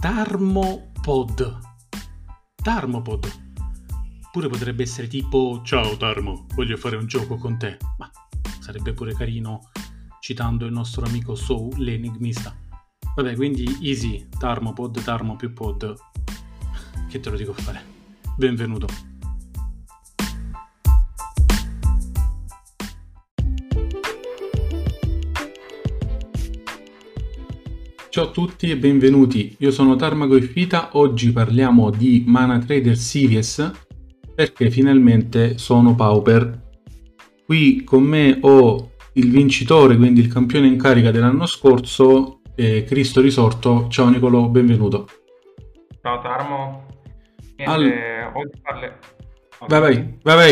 Tarmopod. Pure potrebbe essere tipo "Ciao Tarmo, voglio fare un gioco con te". Ma sarebbe pure carino, citando il nostro amico Sou, l'enigmista. Vabbè, quindi easy, Tarmopod, Tarmo più pod. Che te lo dico a fare? Benvenuto. Ciao a tutti e benvenuti, io sono Tarmago Effita, oggi parliamo di ManaTrader Series perché finalmente sono Pauper. Qui con me ho il vincitore, quindi il campione in carica dell'anno scorso, Cristo Risorto. Ciao Nicolò, benvenuto. Ciao Tarmo. Vai,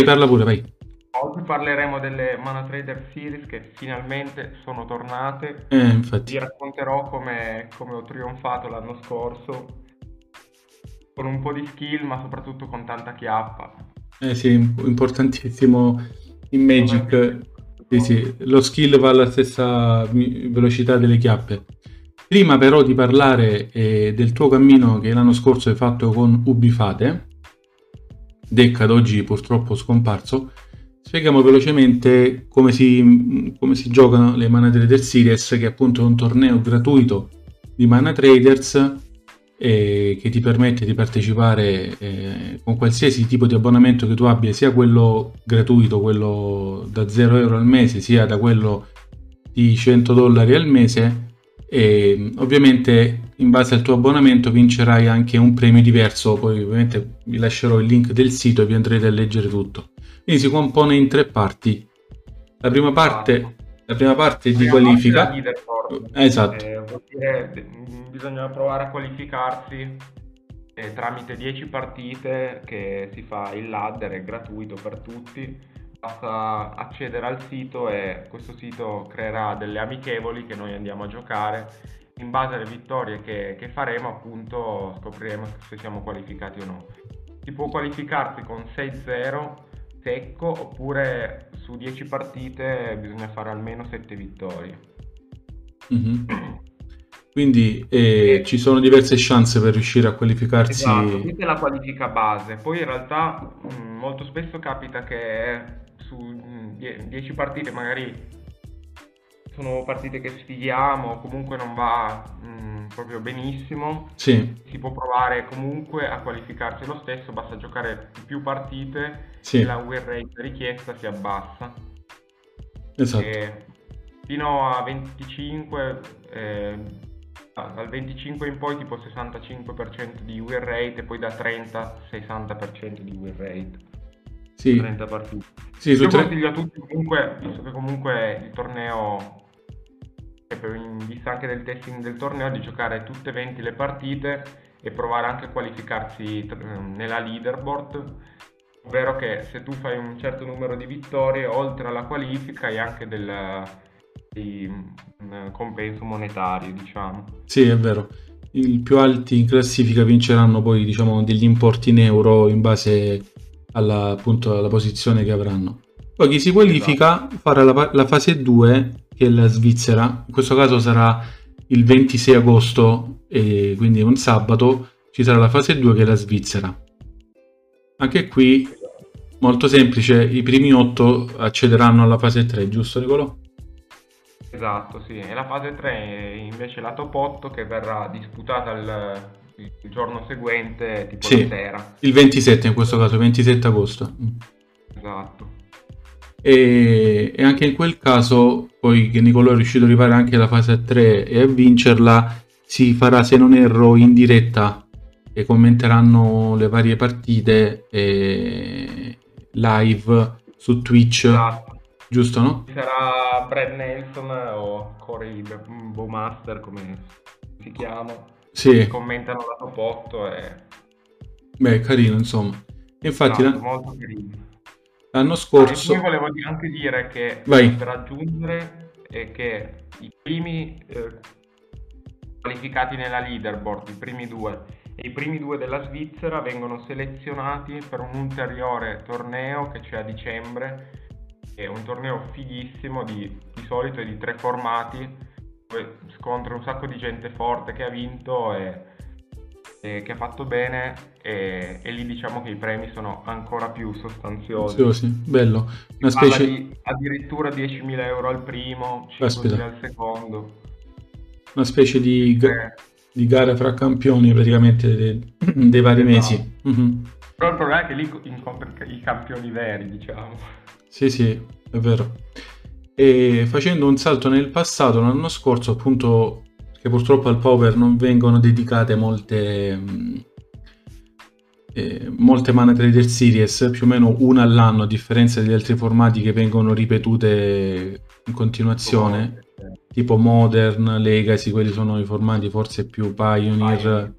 parla pure, vai. Oggi parleremo delle ManaTrader Series che finalmente sono tornate. Infatti. Vi racconterò come ho trionfato l'anno scorso con un po' di skill, ma soprattutto con tanta chiappa. Sì, importantissimo in Magic. Sì, lo skill va alla stessa velocità delle chiappe. Prima però di parlare del tuo cammino che l'anno scorso hai fatto con Ubifate, Decca ad oggi purtroppo scomparso, spieghiamo velocemente come si giocano le ManaTrader Series, che è appunto un torneo gratuito di ManaTraders che ti permette di partecipare con qualsiasi tipo di abbonamento che tu abbia, sia quello gratuito, quello da 0 euro al mese, sia da quello di $100 al mese, e ovviamente in base al tuo abbonamento vincerai anche un premio diverso. Poi ovviamente vi lascerò il link del sito e vi andrete a leggere tutto. Quindi si compone in tre parti. La prima parte di qualifica. Esatto. Vuol dire, bisogna provare a qualificarsi tramite 10 partite che si fa in ladder, è gratuito per tutti. Basta accedere al sito e questo sito creerà delle amichevoli che noi andiamo a giocare. In base alle vittorie che faremo, appunto, scopriremo se siamo qualificati o no. Si può qualificarsi con 6-0. Secco, oppure su 10 partite bisogna fare almeno 7 vittorie. Mm-hmm. Quindi ci sono diverse chance per riuscire a qualificarsi. Esatto, questa è la qualifica base. Poi in realtà molto spesso capita che su 10 partite magari sono partite che sfighiamo o comunque non va proprio benissimo. Sì. Si può provare comunque a qualificarsi lo stesso, basta giocare più partite. Sì. E la win rate richiesta si abbassa. Esatto. E fino a 25, dal 25 in poi tipo 65% di win rate e poi da 30 60% di win rate. Sì. 30 partite. Sì, io consiglio a tutti comunque, visto che comunque il torneo, in vista anche del testing del torneo, di giocare tutte 20 le partite e provare anche a qualificarsi nella leaderboard, ovvero che se tu fai un certo numero di vittorie oltre alla qualifica hai anche un compenso monetario, diciamo. Sì, è vero, i più alti in classifica vinceranno poi, diciamo, degli importi in euro in base alla posizione che avranno. Poi chi si qualifica, esatto, farà la fase 2, che è la Svizzera. In questo caso sarà il 26 agosto, e quindi un sabato ci sarà la fase 2 che è la Svizzera. Anche qui molto semplice, i primi 8 accederanno alla fase 3, giusto Nicolò? Esatto, sì, e la fase 3 è invece la top 8 che verrà disputata il giorno seguente, tipo sì, la sera. Il 27 in questo caso, 27 agosto. Esatto. E anche in quel caso, poi che Nicolò è riuscito a arrivare anche alla fase 3 e a vincerla, si farà, se non erro, in diretta e commenteranno le varie partite live su Twitch. Esatto. Giusto, no? Ci sarà Brad Nelson o Corey Bowmaster, come si chiama. Sì. Commentano la top 8 e... Beh, carino, insomma. Infatti, esatto, molto carino. L'anno scorso... Io volevo anche dire che per aggiungere è che i primi qualificati nella leaderboard, i primi due della Svizzera vengono selezionati per un ulteriore torneo che c'è a dicembre. È un torneo fighissimo, di solito è di 3 formati, dove scontri un sacco di gente forte che ha vinto e che ha fatto bene, e lì diciamo che i premi sono ancora più sostanziosi. Sì, bello. Una specie di, addirittura 10.000 euro al primo, 5.000 al secondo. Una specie di gara fra campioni praticamente dei vari mesi. Mm-hmm. Però il problema è che lì incontri i campioni veri, diciamo. Sì, sì, è vero. E facendo un salto nel passato, l'anno scorso appunto, che purtroppo al Pauper non vengono dedicate molte ManaTrader Series, più o meno una all'anno, a differenza degli altri formati che vengono ripetute in continuazione, tipo Modern, Legacy, quelli sono i formati forse più Pioneer,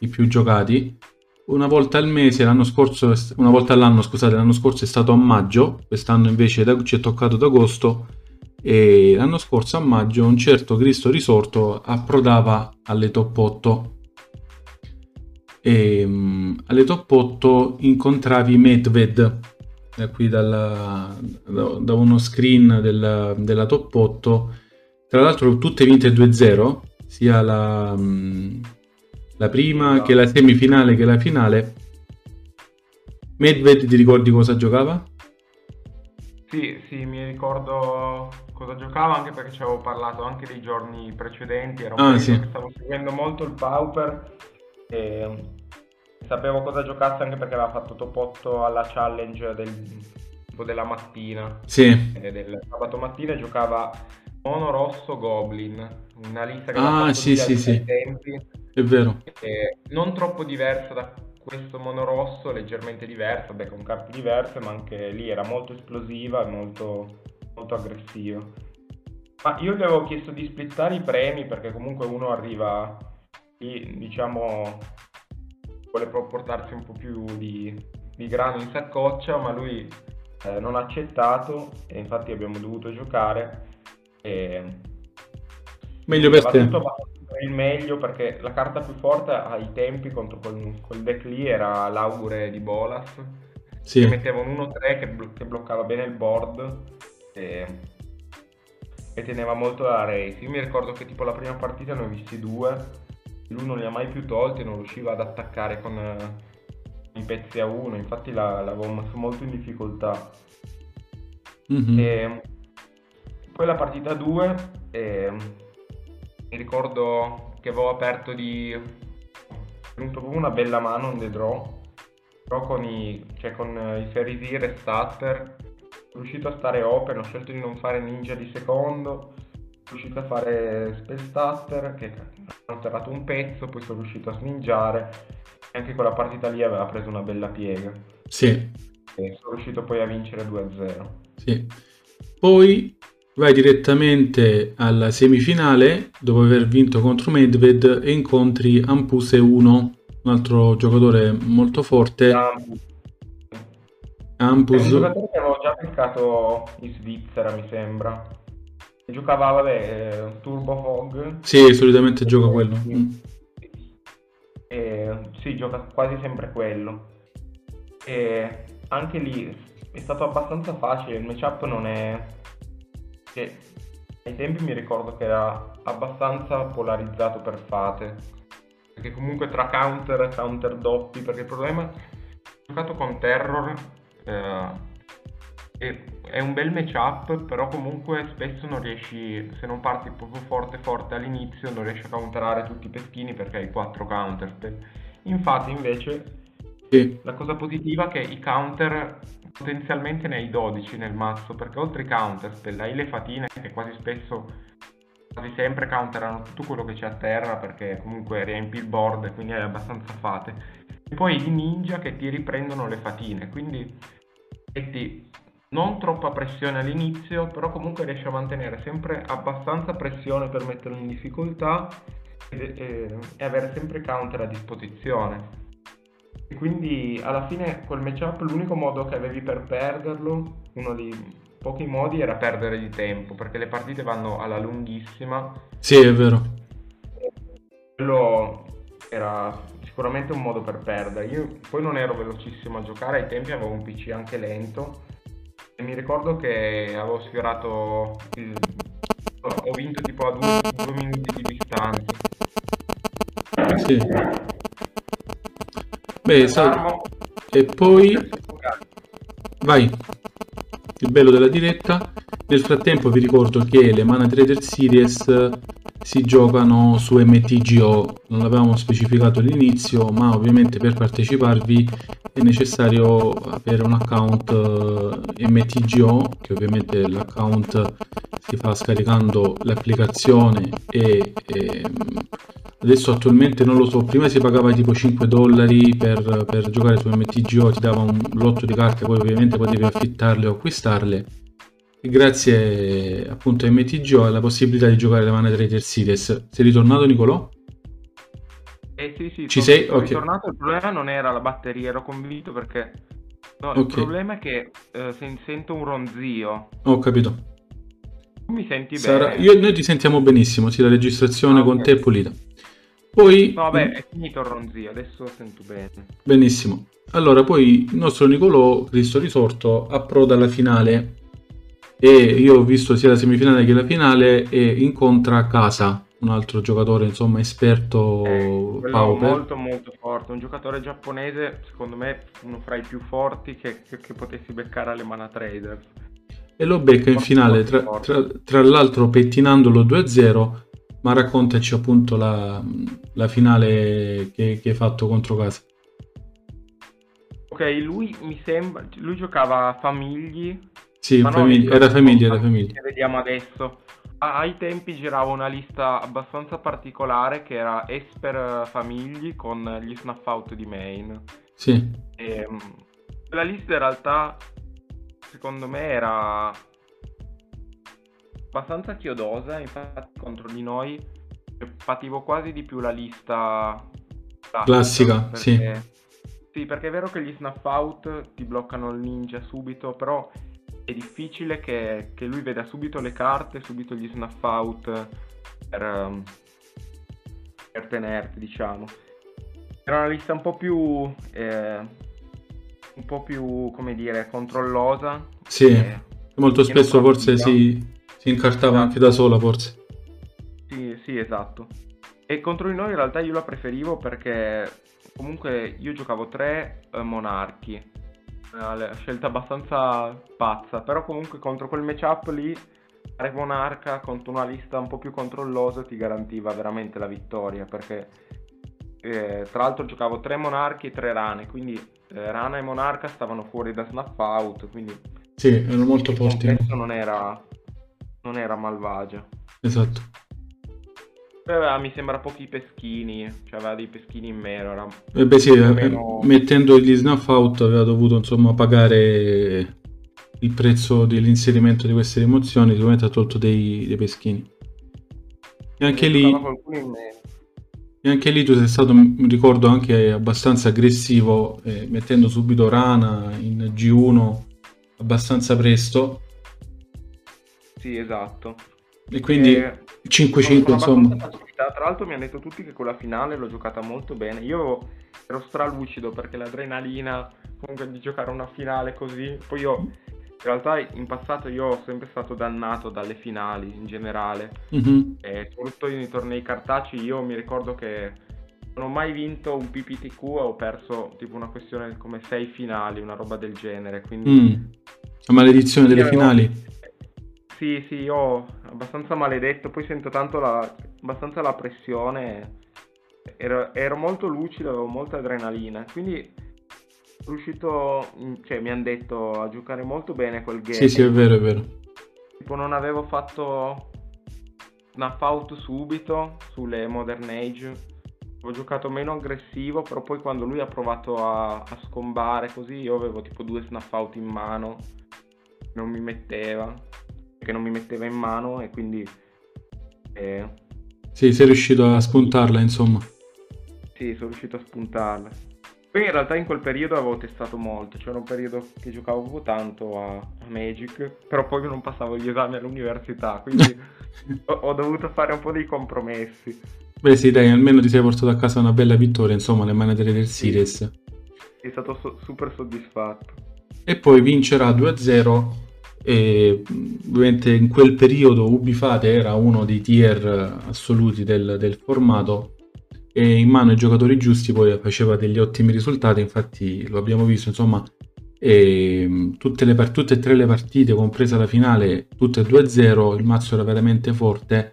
i più giocati. Una volta al mese, l'anno scorso, una volta all'anno, scusate, l'anno scorso è stato a maggio, quest'anno invece ci è toccato ad agosto. E l'anno scorso a maggio un certo Cristo Risorto approdava alle top 8 e alle top 8 incontravi Medved qui da uno screen della top 8, tra l'altro tutte vinte 2-0, sia la prima che la semifinale che la finale. Medved, ti ricordi cosa giocava? Sì, mi ricordo cosa giocava, anche perché ci avevo parlato anche dei giorni precedenti. Era un che stavo seguendo molto il Pauper e sapevo cosa giocasse, anche perché aveva fatto top 8 alla challenge della mattina, del sabato mattina, e giocava Mono Rosso Goblin, una lista che aveva fatto sì, tempi, è vero, non troppo diversa da questo Mono Rosso, leggermente diverso, con carte diverse, ma anche lì era molto esplosiva e molto, molto aggressiva. Ma io gli avevo chiesto di splittare i premi, perché comunque uno arriva lì, diciamo, vuole portarsi un po' più di grano in saccoccia, ma lui non ha accettato, e infatti abbiamo dovuto giocare. Meglio per te. Il meglio, perché la carta più forte ai tempi contro quel deck lì era l'Augure di Bolas, che metteva un 1-3 che bloccava bene il board e teneva molto la race. Io mi ricordo che tipo la prima partita ne ho visti due, lui non li ha mai più tolti, non riusciva ad attaccare con i pezzi a uno, infatti l'avevo messo molto in difficoltà. Mm-hmm. E poi la partita 2 mi ricordo che avevo aperto proprio una bella mano on the draw, però con i Serisir e Stutter, riuscito a stare open, ho scelto di non fare ninja di secondo, sono riuscito a fare Spell Stutter, che hanno tirato un pezzo, poi sono riuscito a sningiare, e anche quella partita lì aveva preso una bella piega. Sì. E sono riuscito poi a vincere 2-0. Sì. Poi vai direttamente alla semifinale, dopo aver vinto contro Medved, e incontri Ampuse1, un altro giocatore molto forte. Ampuse. È un giocatore che avevo già beccato in Svizzera, mi sembra. E giocava, Turbo Hog. Sì, solitamente gioca quello. Sì, gioca quasi sempre quello. E anche lì è stato abbastanza facile, il matchup non è... che ai tempi mi ricordo che era abbastanza polarizzato per fate, perché comunque tra counter e counter doppi, perché il problema è che ho giocato con Terror, è un bel matchup, però comunque spesso non riesci, se non parti proprio forte all'inizio, non riesci a counterare tutti i peschini perché hai 4 counterspell. Infatti invece la cosa positiva è che i counter potenzialmente ne hai 12 nel mazzo, perché oltre ai counterspell hai le fatine che quasi sempre counterano tutto quello che c'è a terra, perché comunque riempi il board e quindi hai abbastanza fate, e poi i ninja che ti riprendono le fatine, quindi metti non troppa pressione all'inizio, però comunque riesci a mantenere sempre abbastanza pressione per metterlo in difficoltà e avere sempre counter a disposizione. E quindi alla fine quel matchup l'unico modo che avevi per perderlo, uno dei pochi modi, era perdere di tempo, perché le partite vanno alla lunghissima. Sì, è vero. Quello era sicuramente un modo per perdere. Io poi non ero velocissimo a giocare, ai tempi avevo un PC anche lento, e mi ricordo che avevo sfiorato ho vinto tipo a due minuti di distanza. Sì. Beh, salvo. E poi... vai. Il bello della diretta. Nel frattempo vi ricordo che le ManaTrader Series si giocano su MTGO. Non l'avevamo specificato all'inizio, ma ovviamente per parteciparvi è necessario avere un account MTGO, che ovviamente l'account si fa scaricando l'applicazione e adesso attualmente non lo so, prima si pagava tipo $5 per giocare su MTGO, ti dava un lotto di carte, poi ovviamente potevi affittarle o acquistarle. E grazie appunto a MTGO alla possibilità di giocare la ManaTrader Series. Sei ritornato, Nicolò? Sì, ci sei? Okay. Ritornato. Il problema non era la batteria, ero convinto perché... No, okay. Il problema è che sento un ronzio. Ho capito. Tu mi senti bene? Noi ti sentiamo benissimo, sì, la registrazione con te è pulita. Poi... no, vabbè, è finito il ronzio, adesso sento bene. Benissimo. Allora, poi il nostro Nicolò, Cristo Risorto, approda alla finale. E io ho visto sia la semifinale che la finale e incontra a casa un altro giocatore, insomma, esperto, PAUPER. Molto forte, un giocatore giapponese, secondo me uno fra i più forti che potessi beccare alle ManaTraders. E lo becca in finale, tra l'altro pettinandolo 2-0, ma raccontaci appunto la finale che hai fatto contro casa. Ok, lui giocava a Famiglia. Sì, era famiglia. Che vediamo adesso. Ai tempi girava una lista abbastanza particolare che era Esper Famiglia con gli Snuff Out di Main. Sì. E, la lista in realtà, secondo me, era abbastanza chiodosa, infatti contro di noi pativo quasi di più la lista classica perché... Sì, perché è vero che gli Snuff Out ti bloccano il ninja subito, però... è difficile che lui veda subito le carte, subito gli Snuff Out per tenerti, diciamo. Era una lista un po' più, come dire, controllosa. Sì, molto spesso forse si incartava anche da sola, forse. Sì, esatto. E contro di noi in realtà io la preferivo perché comunque io giocavo 3 Monarchi. Una scelta abbastanza pazza, però comunque contro quel matchup lì fare monarca contro una lista un po' più controllosa ti garantiva veramente la vittoria, perché tra l'altro giocavo 3 monarchi e 3 rane, quindi rana e monarca stavano fuori da Snuff Out, quindi erano molto forti. Questo non era malvagia, esatto. Mi sembra pochi peschini, cioè aveva dei peschini in meno. Mettendo gli Snuff Out aveva dovuto, insomma, pagare il prezzo dell'inserimento di queste rimozioni. Sicuramente ha tolto dei peschini. E anche lì tu sei stato, mi ricordo, anche abbastanza aggressivo, mettendo subito rana in G1 abbastanza presto. Sì, esatto. E quindi 5-5, insomma. Tra l'altro mi hanno detto tutti che quella finale l'ho giocata molto bene. Io ero stralucido perché l'adrenalina comunque di giocare una finale così. Poi io in realtà in passato io ho sempre stato dannato dalle finali in generale, e soprattutto nei tornei cartacei. Io mi ricordo che non ho mai vinto un PPTQ e ho perso tipo una questione come 6 finali, una roba del genere, quindi la maledizione delle finali. Sì, io abbastanza maledetto, poi sento tanto abbastanza la pressione, ero molto lucido, avevo molta adrenalina, quindi mi hanno detto a giocare molto bene quel game. Sì, è vero. Tipo non avevo fatto una fault subito sulle Modern Age, ho giocato meno aggressivo, però poi quando lui ha provato a scombare così io avevo tipo 2 Snuff Out in mano, non mi metteva in mano e quindi sei riuscito a spuntarla, insomma. Sì, sono riuscito a spuntarla. Poi in realtà in quel periodo avevo testato molto, cioè era un periodo che giocavo tanto a Magic, però poi non passavo gli esami all'università, quindi ho dovuto fare un po' dei compromessi. Beh sì, dai, almeno ti sei portato a casa una bella vittoria, insomma, le ManaTrader Series. Sì, è stato super soddisfatto. E poi vincerà 2-0. E ovviamente in quel periodo Ubifate era uno dei tier assoluti del formato e in mano ai giocatori giusti poi faceva degli ottimi risultati. Infatti lo abbiamo visto, insomma, tutte e tre le partite, compresa la finale, tutte e 2-0, il mazzo era veramente forte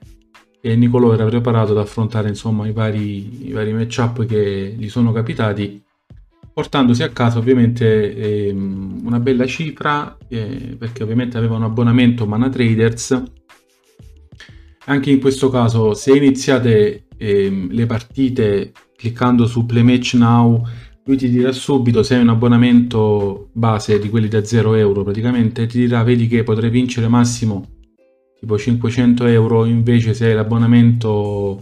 e Nicolò era preparato ad affrontare, insomma, i vari matchup che gli sono capitati, portandosi a casa ovviamente una bella cifra, perché ovviamente aveva un abbonamento ManaTraders. Anche in questo caso, se iniziate le partite cliccando su Play Match Now, lui ti dirà subito, se hai un abbonamento base di quelli da 0 euro praticamente, ti dirà: vedi che potrei vincere massimo tipo 500 euro, invece se hai l'abbonamento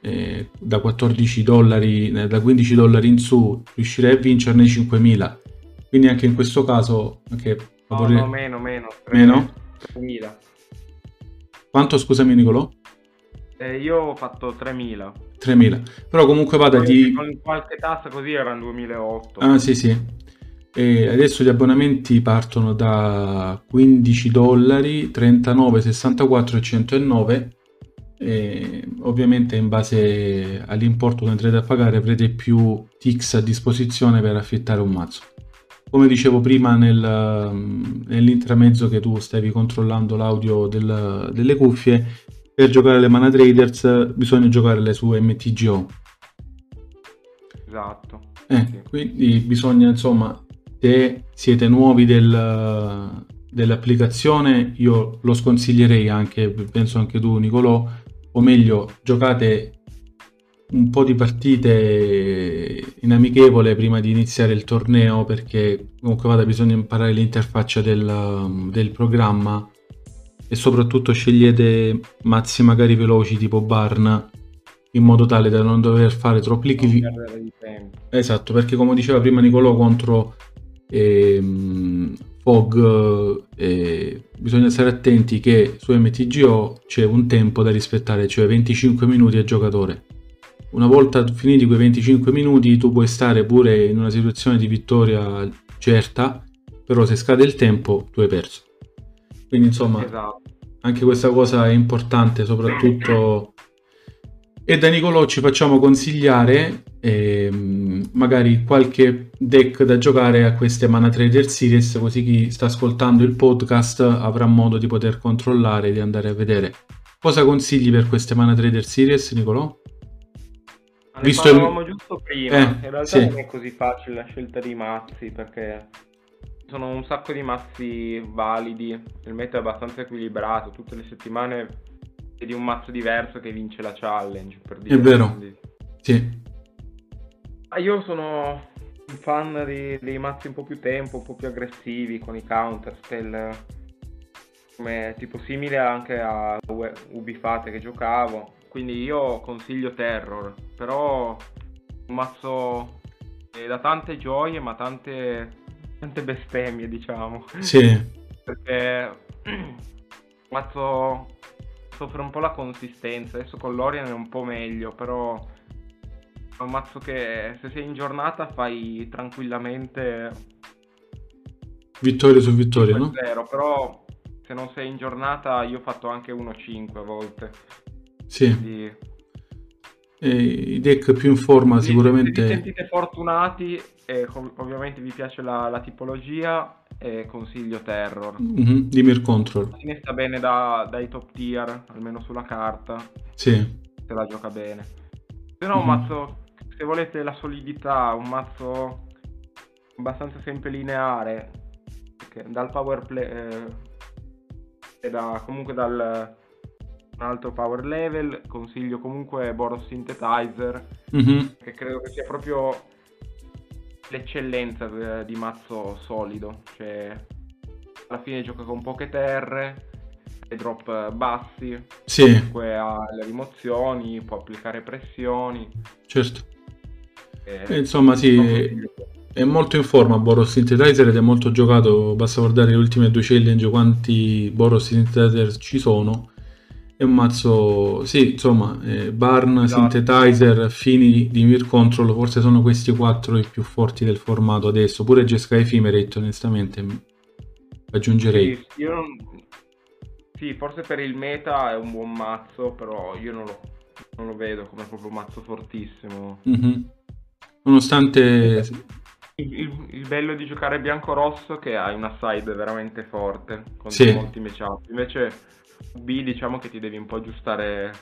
da $15 in su riuscirei a vincerne 5.000. quindi anche in questo caso okay, no, vorrei... no, meno 3.000. Quanto, scusami Nicolò? Io ho fatto 3.000, però comunque vada di... con qualche tassa così erano 2.008. ah sì sì. E adesso gli abbonamenti partono da $15, $39, $64 e $109. E ovviamente in base all'importo che andrete a pagare avrete più tics a disposizione per affittare un mazzo. Come dicevo prima nell'intramezzo che tu stavi controllando l'audio delle cuffie, per giocare alle ManaTraders bisogna giocarle su MTGO. Esatto. Sì. Quindi bisogna, insomma, se siete nuovi dell'applicazione, io lo sconsiglierei, anche penso anche tu Nicolò, o meglio giocate un po' di partite in amichevole prima di iniziare il torneo, perché comunque vada bisogna imparare l'interfaccia del programma, e soprattutto scegliete mazzi magari veloci tipo Barn, in modo tale da non dover fare troppi click. Esatto, perché come diceva prima Nicolò, contro Fog bisogna stare attenti che su MTGO c'è un tempo da rispettare, cioè 25 minuti a giocatore. Una volta finiti quei 25 minuti tu puoi stare pure in una situazione di vittoria certa, però se scade il tempo tu hai perso. Quindi insomma, esatto, anche questa cosa è importante soprattutto. E da Nicolò ci facciamo consigliare magari qualche deck da giocare a queste ManaTrader Series, così chi sta ascoltando il podcast avrà modo di poter controllare e di andare a vedere. Cosa consigli per queste ManaTrader Series, Nicolò? Visto ne parlavamo giusto prima, in realtà sì, non è così facile la scelta dei mazzi, perché sono un sacco di mazzi validi, il meta è abbastanza equilibrato, tutte le settimane di un mazzo diverso che vince la challenge, per dire. È vero, quindi... sì. Io sono un fan dei mazzi un po' più aggressivi, con i counter spell, come tipo simile anche a Ubifate che giocavo, quindi io consiglio Terror, però un mazzo da tante gioie ma tante bestemmie, diciamo. Sì. Perché mazzo soffre un po' la consistenza, adesso con l'Orian è un po' meglio, però è un mazzo che se sei in giornata fai tranquillamente vittoria su vittoria, no? Zero, però se non sei in giornata, io ho fatto anche 1-5 a volte. Sì. Quindi... i deck più in forma sicuramente... Se vi sentite fortunati e ovviamente vi piace la tipologia, consiglio Terror di Mir Control. Ne sta bene dai top tier, almeno sulla carta. Sì. Se la gioca bene. Se no un mazzo, se volete la solidità, un mazzo abbastanza sempre lineare, perché dal power play e comunque dal un altro power level, consiglio comunque Boros Synthesizer, che credo che sia proprio l'eccellenza di mazzo solido, cioè alla fine gioca con poche terre e drop bassi. Sì. Comunque ha le rimozioni, può applicare pressioni. Certo. E insomma sì, è molto in forma Boros Synthesizer ed è molto giocato, basta guardare le ultime 2 challenge quanti Boros Synthesizer ci sono. È un mazzo, sì, insomma, Barn, esatto. Synthesizer, Affinity di Mir Control, forse sono questi 4 i più forti del formato adesso, pure G-Sky Ephemerate onestamente aggiungerei. Sì, forse per il meta è un buon mazzo, però io non lo non lo vedo come proprio un mazzo fortissimo. Nonostante il bello di giocare bianco-rosso è che hai una side veramente forte contro molti matchup. Invece B diciamo che ti devi un po' aggiustare,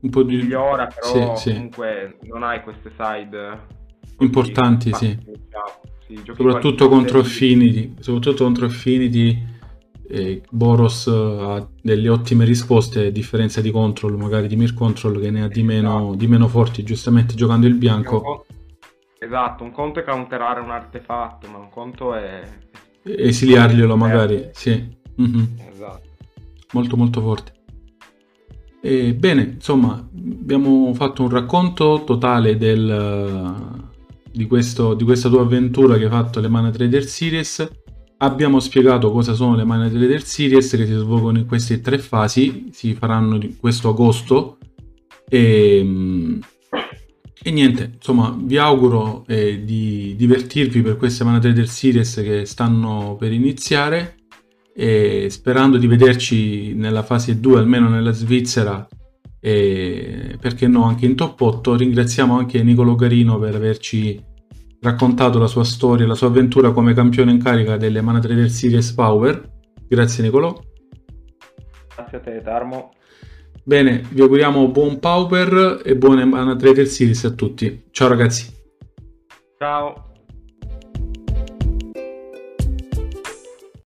un po' di... migliora, però comunque non hai queste side importanti, soprattutto contro Affinity, Boros ha delle ottime risposte a differenza di Control, magari di Mir Control, che ne ha di meno forti, giustamente giocando il bianco. Esatto, un conto è counterare un artefatto, ma un conto è esiliarglielo magari, esatto. Molto molto forte. E bene, insomma, abbiamo fatto un racconto totale di questa tua avventura che hai fatto alle ManaTrader Series. Abbiamo spiegato cosa sono le ManaTrader Series, che si svolgono in queste 3 fasi, si faranno questo agosto, e niente, insomma, vi auguro di divertirvi per queste ManaTrader Series che stanno per iniziare, e sperando di vederci nella fase 2, almeno nella Svizzera, e perché no anche in top 8. Ringraziamo anche Nicolò Garino per averci raccontato la sua storia, la sua avventura come campione in carica delle ManaTrader Series Power. Grazie Nicolò. Grazie a te Tarmo. Bene, vi auguriamo buon Pauper e buone ManaTrader Series a tutti. Ciao ragazzi. Ciao.